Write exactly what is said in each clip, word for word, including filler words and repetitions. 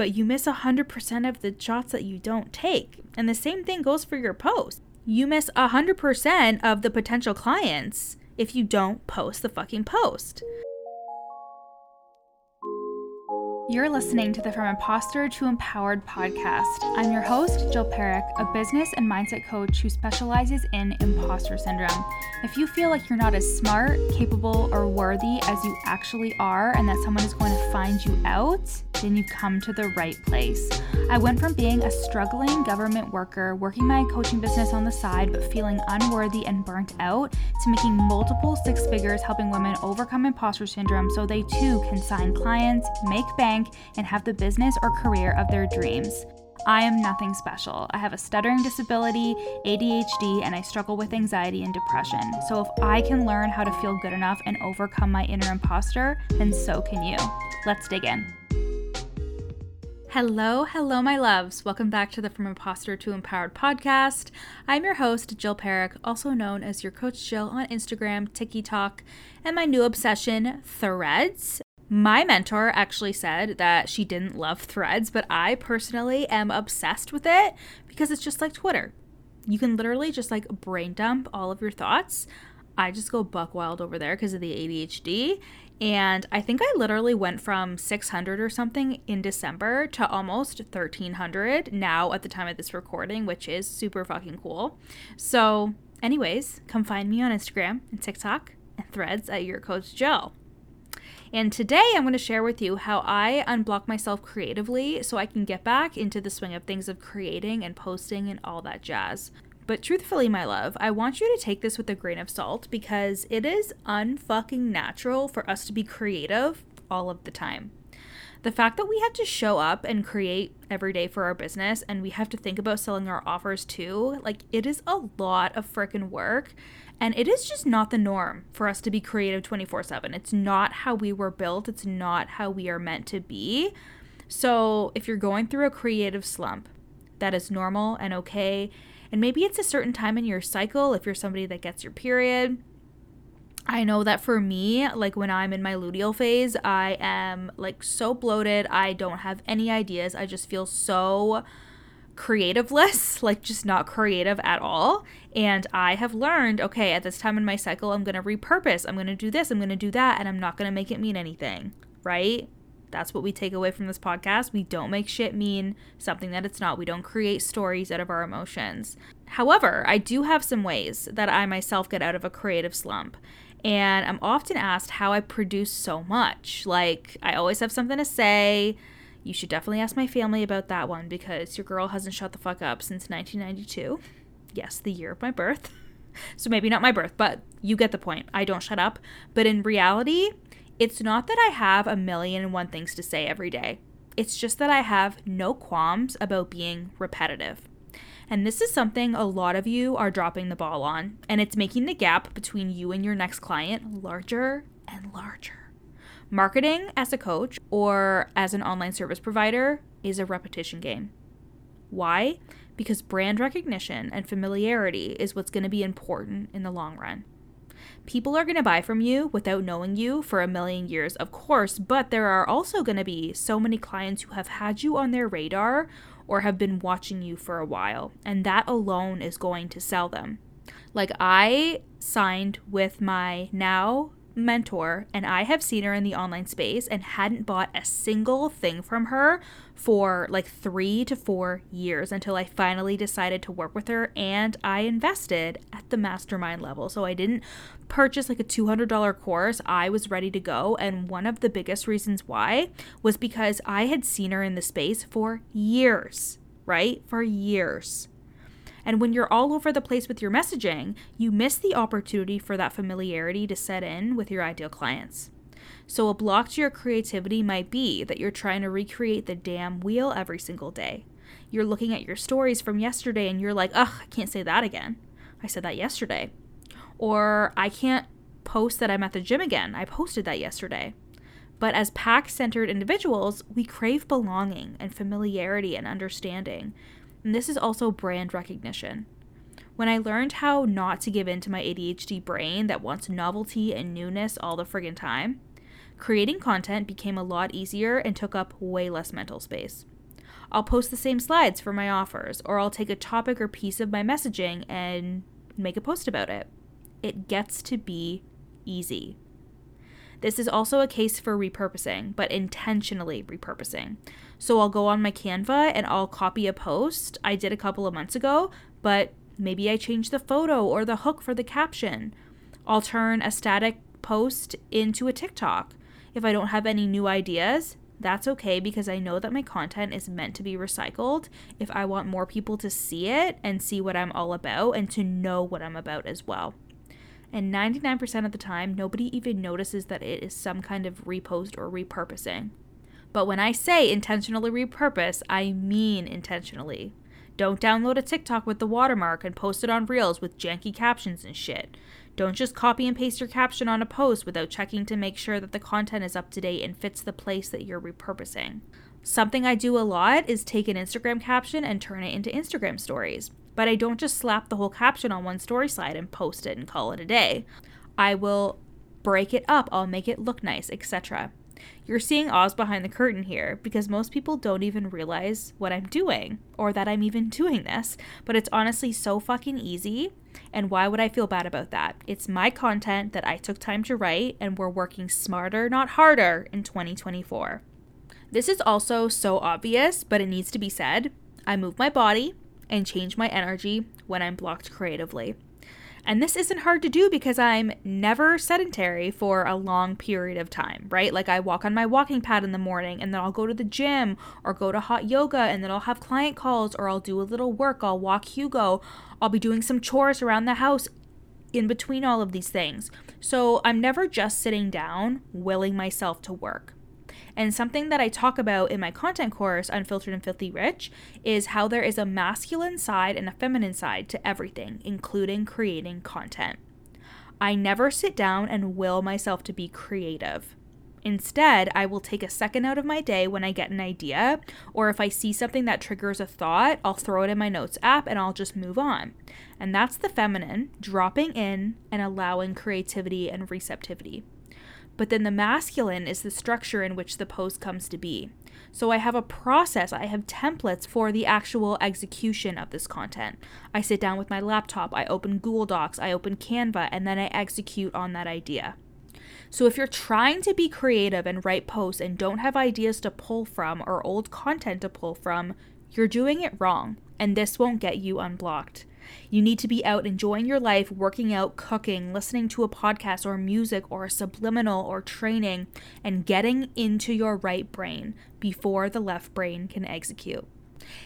but you miss one hundred percent of the shots that you don't take. And the same thing goes for your post. You miss one hundred percent of the potential clients if you don't post the fucking post. You're listening to the From Imposter to Empowered podcast. I'm your host, Jill Parekh, a business and mindset coach who specializes in imposter syndrome. If you feel like you're not as smart, capable, or worthy as you actually are, and that someone is going to find you out, then you've come to the right place. I went from being a struggling government worker, working my coaching business on the side, but feeling unworthy and burnt out, to making multiple six figures helping women overcome imposter syndrome so they too can sign clients, make bank, and have the business or career of their dreams. I am nothing special. I have a stuttering disability, A D H D, and I struggle with anxiety and depression. So if I can learn how to feel good enough and overcome my inner imposter, then so can you. Let's dig in. Hello, hello, my loves. Welcome back to the From Imposter to Empowered podcast. I'm your host, Jill Parekh, also known as your Coach Jill on Instagram, TikTok, and my new obsession, Threads. My mentor actually said that she didn't love Threads, but I personally am obsessed with it because it's just like Twitter. You can literally just like brain dump all of your thoughts. I just go buck wild over there because of the A D H D. And I think I literally went from six hundred or something in December to almost thirteen hundred now at the time of this recording, which is super fucking cool. So anyways, come find me on Instagram and TikTok and Threads at Your Coach Jill. And today I'm going to share with you how I unblock myself creatively so I can get back into the swing of things of creating and posting and all that jazz. But truthfully, my love, I want you to take this with a grain of salt because it is unfucking natural for us to be creative all of the time. The fact that we have to show up and create every day for our business and we have to think about selling our offers too, like it is a lot of freaking work. And it is just not the norm for us to be creative twenty-four seven. It's not how we were built. It's not how we are meant to be. So if you're going through a creative slump, that is normal and okay. And maybe it's a certain time in your cycle if you're somebody that gets your period. I know that for me, like when I'm in my luteal phase, I am like so bloated. I don't have any ideas. I just feel so creativeless, like just not creative at all. And I have learned, okay, at this time in my cycle, I'm going to repurpose. I'm going to do this. I'm going to do that. And I'm not going to make it mean anything, right? That's what we take away from this podcast. We don't make shit mean something that it's not. We don't create stories out of our emotions. However, I do have some ways that I myself get out of a creative slump. And I'm often asked how I produce so much. Like, I always have something to say. You should definitely ask my family about that one because your girl hasn't shut the fuck up since nineteen ninety-two. Yes, the year of my birth. So maybe not my birth, but you get the point. I don't shut up. But in reality, it's not that I have a million and one things to say every day. It's just that I have no qualms about being repetitive. And this is something a lot of you are dropping the ball on. And it's making the gap between you and your next client larger and larger. Marketing as a coach or as an online service provider is a repetition game. Why? Because brand recognition and familiarity is what's going to be important in the long run. People are going to buy from you without knowing you for a million years, of course, but there are also going to be so many clients who have had you on their radar or have been watching you for a while, and that alone is going to sell them. Like I signed with my now mentor, and I have seen her in the online space and hadn't bought a single thing from her for like three to four years until I finally decided to work with her, and I invested at the mastermind level. So I didn't purchase like a two hundred dollars course. I was ready to go, and one of the biggest reasons why was because I had seen her in the space for years, right? For years. And when you're all over the place with your messaging, you miss the opportunity for that familiarity to set in with your ideal clients. So a block to your creativity might be that you're trying to recreate the damn wheel every single day. You're looking at your stories from yesterday and you're like, ugh, I can't say that again. I said that yesterday. Or I can't post that I'm at the gym again. I posted that yesterday. But as pack-centered individuals, we crave belonging and familiarity and understanding. And this is also brand recognition. When I learned how not to give in to my A D H D brain that wants novelty and newness all the friggin' time, Creating content became a lot easier and took up way less mental space. I'll post the same slides for my offers, or I'll take a topic or piece of my messaging and make a post about it. It gets to be easy. This is also a case for repurposing, but intentionally repurposing. So I'll go on my Canva and I'll copy a post I did a couple of months ago, but maybe I change the photo or the hook for the caption. I'll turn a static post into a TikTok. If I don't have any new ideas, that's okay, because I know that my content is meant to be recycled if I want more people to see it and see what I'm all about and to know what I'm about as well. And ninety-nine percent of the time, nobody even notices that it is some kind of repost or repurposing. But when I say intentionally repurpose, I mean intentionally. Don't download a TikTok with the watermark and post it on Reels with janky captions and shit. Don't just copy and paste your caption on a post without checking to make sure that the content is up to date and fits the place that you're repurposing. Something I do a lot is take an Instagram caption and turn it into Instagram stories. But I don't just slap the whole caption on one story slide and post it and call it a day. I will break it up, I'll make it look nice, et cetera. You're seeing Oz behind the curtain here, because most people don't even realize what I'm doing or that I'm even doing this, but it's honestly so fucking easy, and why would I feel bad about that? It's my content that I took time to write, and we're working smarter, not harder in twenty twenty-four. This is also so obvious, but it needs to be said. I move my body and change my energy when I'm blocked creatively. And this isn't hard to do because I'm never sedentary for a long period of time, right? Like I walk on my walking pad in the morning and then I'll go to the gym or go to hot yoga and then I'll have client calls or I'll do a little work, I'll walk Hugo, I'll be doing some chores around the house in between all of these things. So I'm never just sitting down willing myself to work. And something that I talk about in my content course, Unfiltered and Filthy Rich, is how there is a masculine side and a feminine side to everything, including creating content. I never sit down and will myself to be creative. Instead, I will take a second out of my day when I get an idea, or if I see something that triggers a thought, I'll throw it in my notes app and I'll just move on. And that's the feminine, dropping in and allowing creativity and receptivity. But then the masculine is the structure in which the post comes to be. So I have a process, I have templates for the actual execution of this content. I sit down with my laptop, I open Google Docs, I open Canva, and then I execute on that idea. So if you're trying to be creative and write posts and don't have ideas to pull from or old content to pull from, you're doing it wrong, and this won't get you unblocked. You need to be out enjoying your life, working out, cooking, listening to a podcast or music or a subliminal or training, and getting into your right brain before the left brain can execute.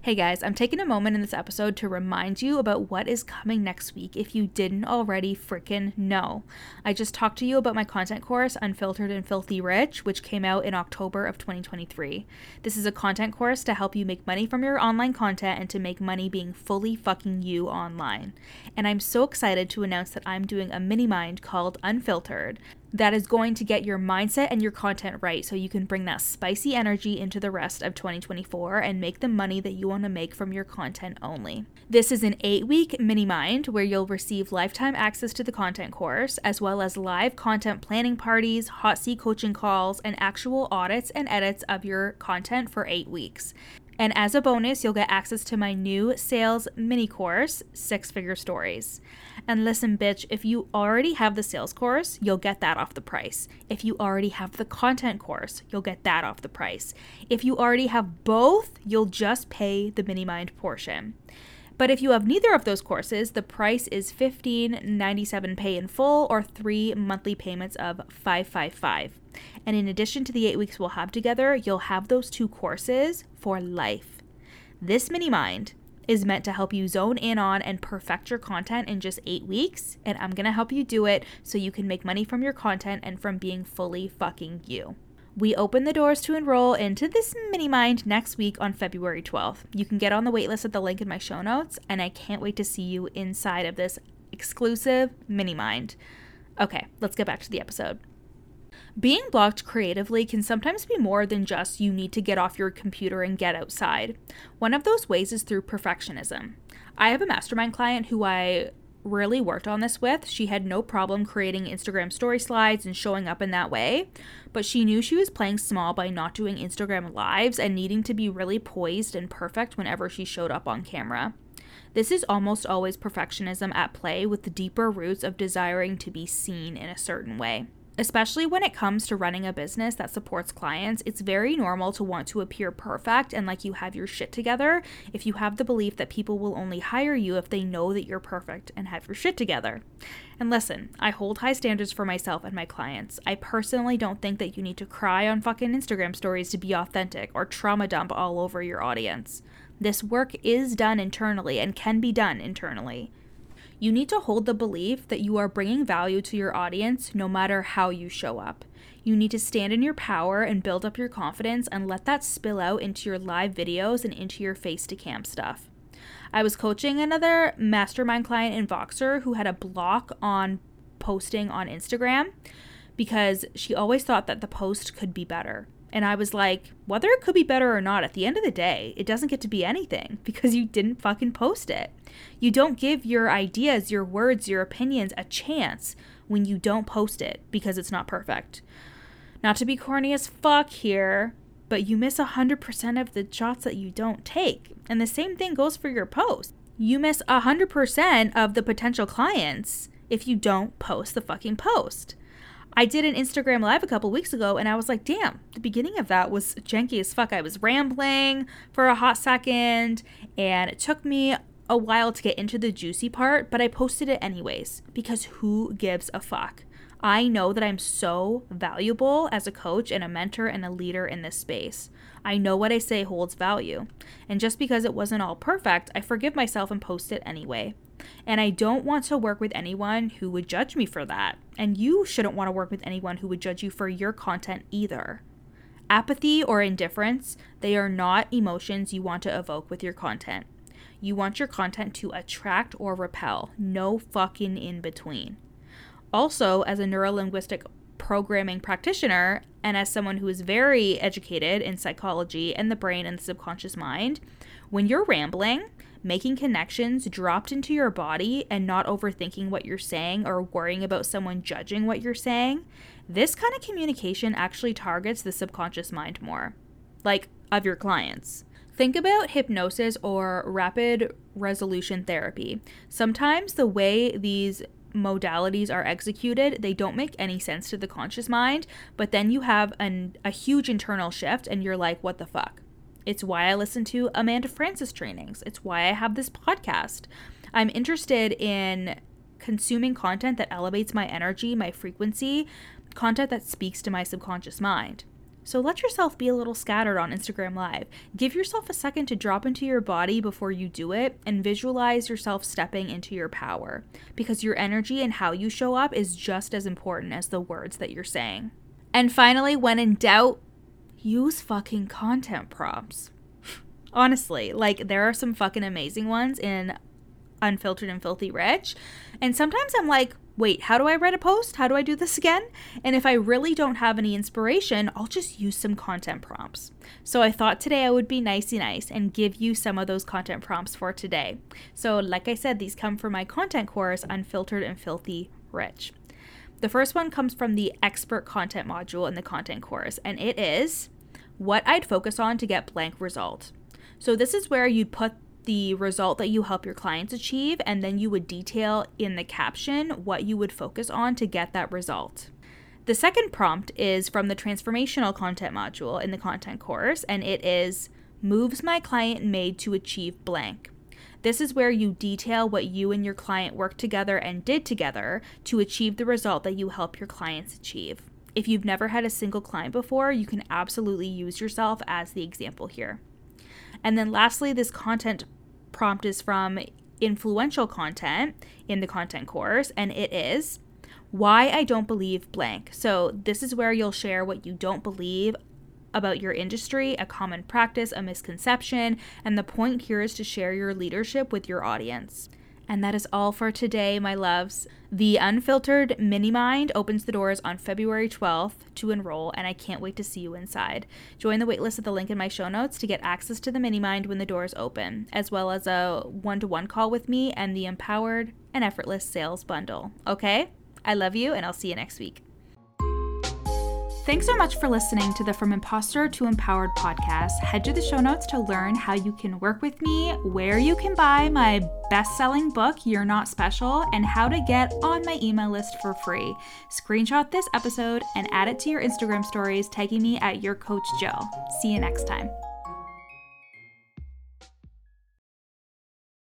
Hey guys, I'm taking a moment in this episode to remind you about what is coming next week if you didn't already freaking know. I just talked to you about my content course, Unfiltered and Filthy Rich, which came out in October of twenty twenty-three. This is a content course to help you make money from your online content and to make money being fully fucking you online. And I'm so excited to announce that I'm doing a mini mind called Unfiltered that is going to get your mindset and your content right so you can bring that spicy energy into the rest of twenty twenty-four and make the money that you want to make from your content only. This is an eight-week mini-mind where you'll receive lifetime access to the content course, as well as live content planning parties, hot seat coaching calls, and actual audits and edits of your content for eight weeks. And as a bonus, you'll get access to my new sales mini course, Six Figure Stories. And listen, bitch, if you already have the sales course, you'll get that off the price. If you already have the content course, you'll get that off the price. If you already have both, you'll just pay the mini mind portion. But if you have neither of those courses, the price is fifteen dollars and ninety-seven cents pay in full or three monthly payments of five hundred fifty-five dollars. And in addition to the eight weeks we'll have together, you'll have those two courses for life. This mini mind is meant to help you zone in on and perfect your content in just eight weeks. And I'm going to help you do it so you can make money from your content and from being fully fucking you. We open the doors to enroll into this mini-mind next week on February twelfth. You can get on the waitlist at the link in my show notes, and I can't wait to see you inside of this exclusive mini-mind. Okay, let's get back to the episode. Being blocked creatively can sometimes be more than just you need to get off your computer and get outside. One of those ways is through perfectionism. I have a mastermind client who I really worked on this with. She had no problem creating Instagram story slides and showing up in that way, but she knew she was playing small by not doing Instagram lives and needing to be really poised and perfect whenever she showed up on camera. This is almost always perfectionism at play with the deeper roots of desiring to be seen in a certain way. Especially when it comes to running a business that supports clients, it's very normal to want to appear perfect and like you have your shit together if you have the belief that people will only hire you if they know that you're perfect and have your shit together. And listen, I hold high standards for myself and my clients. I personally don't think that you need to cry on fucking Instagram stories to be authentic or trauma dump all over your audience. This work is done internally and can be done internally. You need to hold the belief that you are bringing value to your audience no matter how you show up. You need to stand in your power and build up your confidence and let that spill out into your live videos and into your face to cam stuff. I was coaching another mastermind client in Voxer who had a block on posting on Instagram because she always thought that the post could be better. And I was like, whether it could be better or not, at the end of the day, it doesn't get to be anything because you didn't fucking post it. You don't give your ideas, your words, your opinions a chance when you don't post it because it's not perfect. Not to be corny as fuck here, but you miss one hundred percent of the shots that you don't take. And the same thing goes for your post. You miss one hundred percent of the potential clients if you don't post the fucking post. I did an Instagram live a couple weeks ago and I was like, damn, the beginning of that was janky as fuck. I was rambling for a hot second and it took me a while to get into the juicy part, but I posted it anyways because who gives a fuck? I know that I'm so valuable as a coach and a mentor and a leader in this space. I know what I say holds value. And just because it wasn't all perfect, I forgive myself and post it anyway. And I don't want to work with anyone who would judge me for that. And you shouldn't want to work with anyone who would judge you for your content either. Apathy or indifference, they are not emotions you want to evoke with your content. You want your content to attract or repel. No fucking in between. Also, as a neurolinguistic programming practitioner and as someone who is very educated in psychology and the brain and the subconscious mind, when you're rambling, making connections dropped into your body and not overthinking what you're saying or worrying about someone judging what you're saying, this kind of communication actually targets the subconscious mind more, like of your clients. Think about hypnosis or rapid resolution therapy. Sometimes the way these modalities are executed, they don't make any sense to the conscious mind, but then you have an, a huge internal shift and you're like, what the fuck? It's why I listen to Amanda Francis trainings. It's why I have this podcast. I'm interested in consuming content that elevates my energy, my frequency, content that speaks to my subconscious mind. So let yourself be a little scattered on Instagram Live. Give yourself a second to drop into your body before you do it and visualize yourself stepping into your power because your energy and how you show up is just as important as the words that you're saying. And finally, when in doubt, use fucking content prompts. Honestly, like there are some fucking amazing ones in Unfiltered and Filthy Rich. And sometimes I'm like, wait, how do I write a post? How do I do this again? And if I really don't have any inspiration, I'll just use some content prompts. So I thought today I would be nicey nice and give you some of those content prompts for today. So like I said, these come from my content course, Unfiltered and Filthy Rich. The first one comes from the expert content module in the content course, and it is what I'd focus on to get blank result. So this is where you'd put the result that you help your clients achieve, and then you would detail in the caption what you would focus on to get that result. The second prompt is from the transformational content module in the content course, and it is moves my client made to achieve blank. This is where you detail what you and your client worked together and did together to achieve the result that you help your clients achieve. If you've never had a single client before, you can absolutely use yourself as the example here. And then lastly, this content prompt is from influential content in the content course, and it is why I don't believe blank. So this is where you'll share what you don't believe about your industry, a common practice, a misconception, and the point here is to share your leadership with your audience. And that is all for today, my loves. The Unfiltered Mini Mind opens the doors on February twelfth to enroll, and I can't wait to see you inside. Join the waitlist at the link in my show notes to get access to the Mini Mind when the doors open, as well as a one-to-one call with me and the Empowered and Effortless Sales Bundle. Okay? I love you, and I'll see you next week. Thanks so much for listening to the From Imposter to Empowered podcast. Head to the show notes to learn how you can work with me, where you can buy my best-selling book, You're Not Special, and how to get on my email list for free. Screenshot this episode and add it to your Instagram stories, tagging me at Your Coach Jill. See you next time.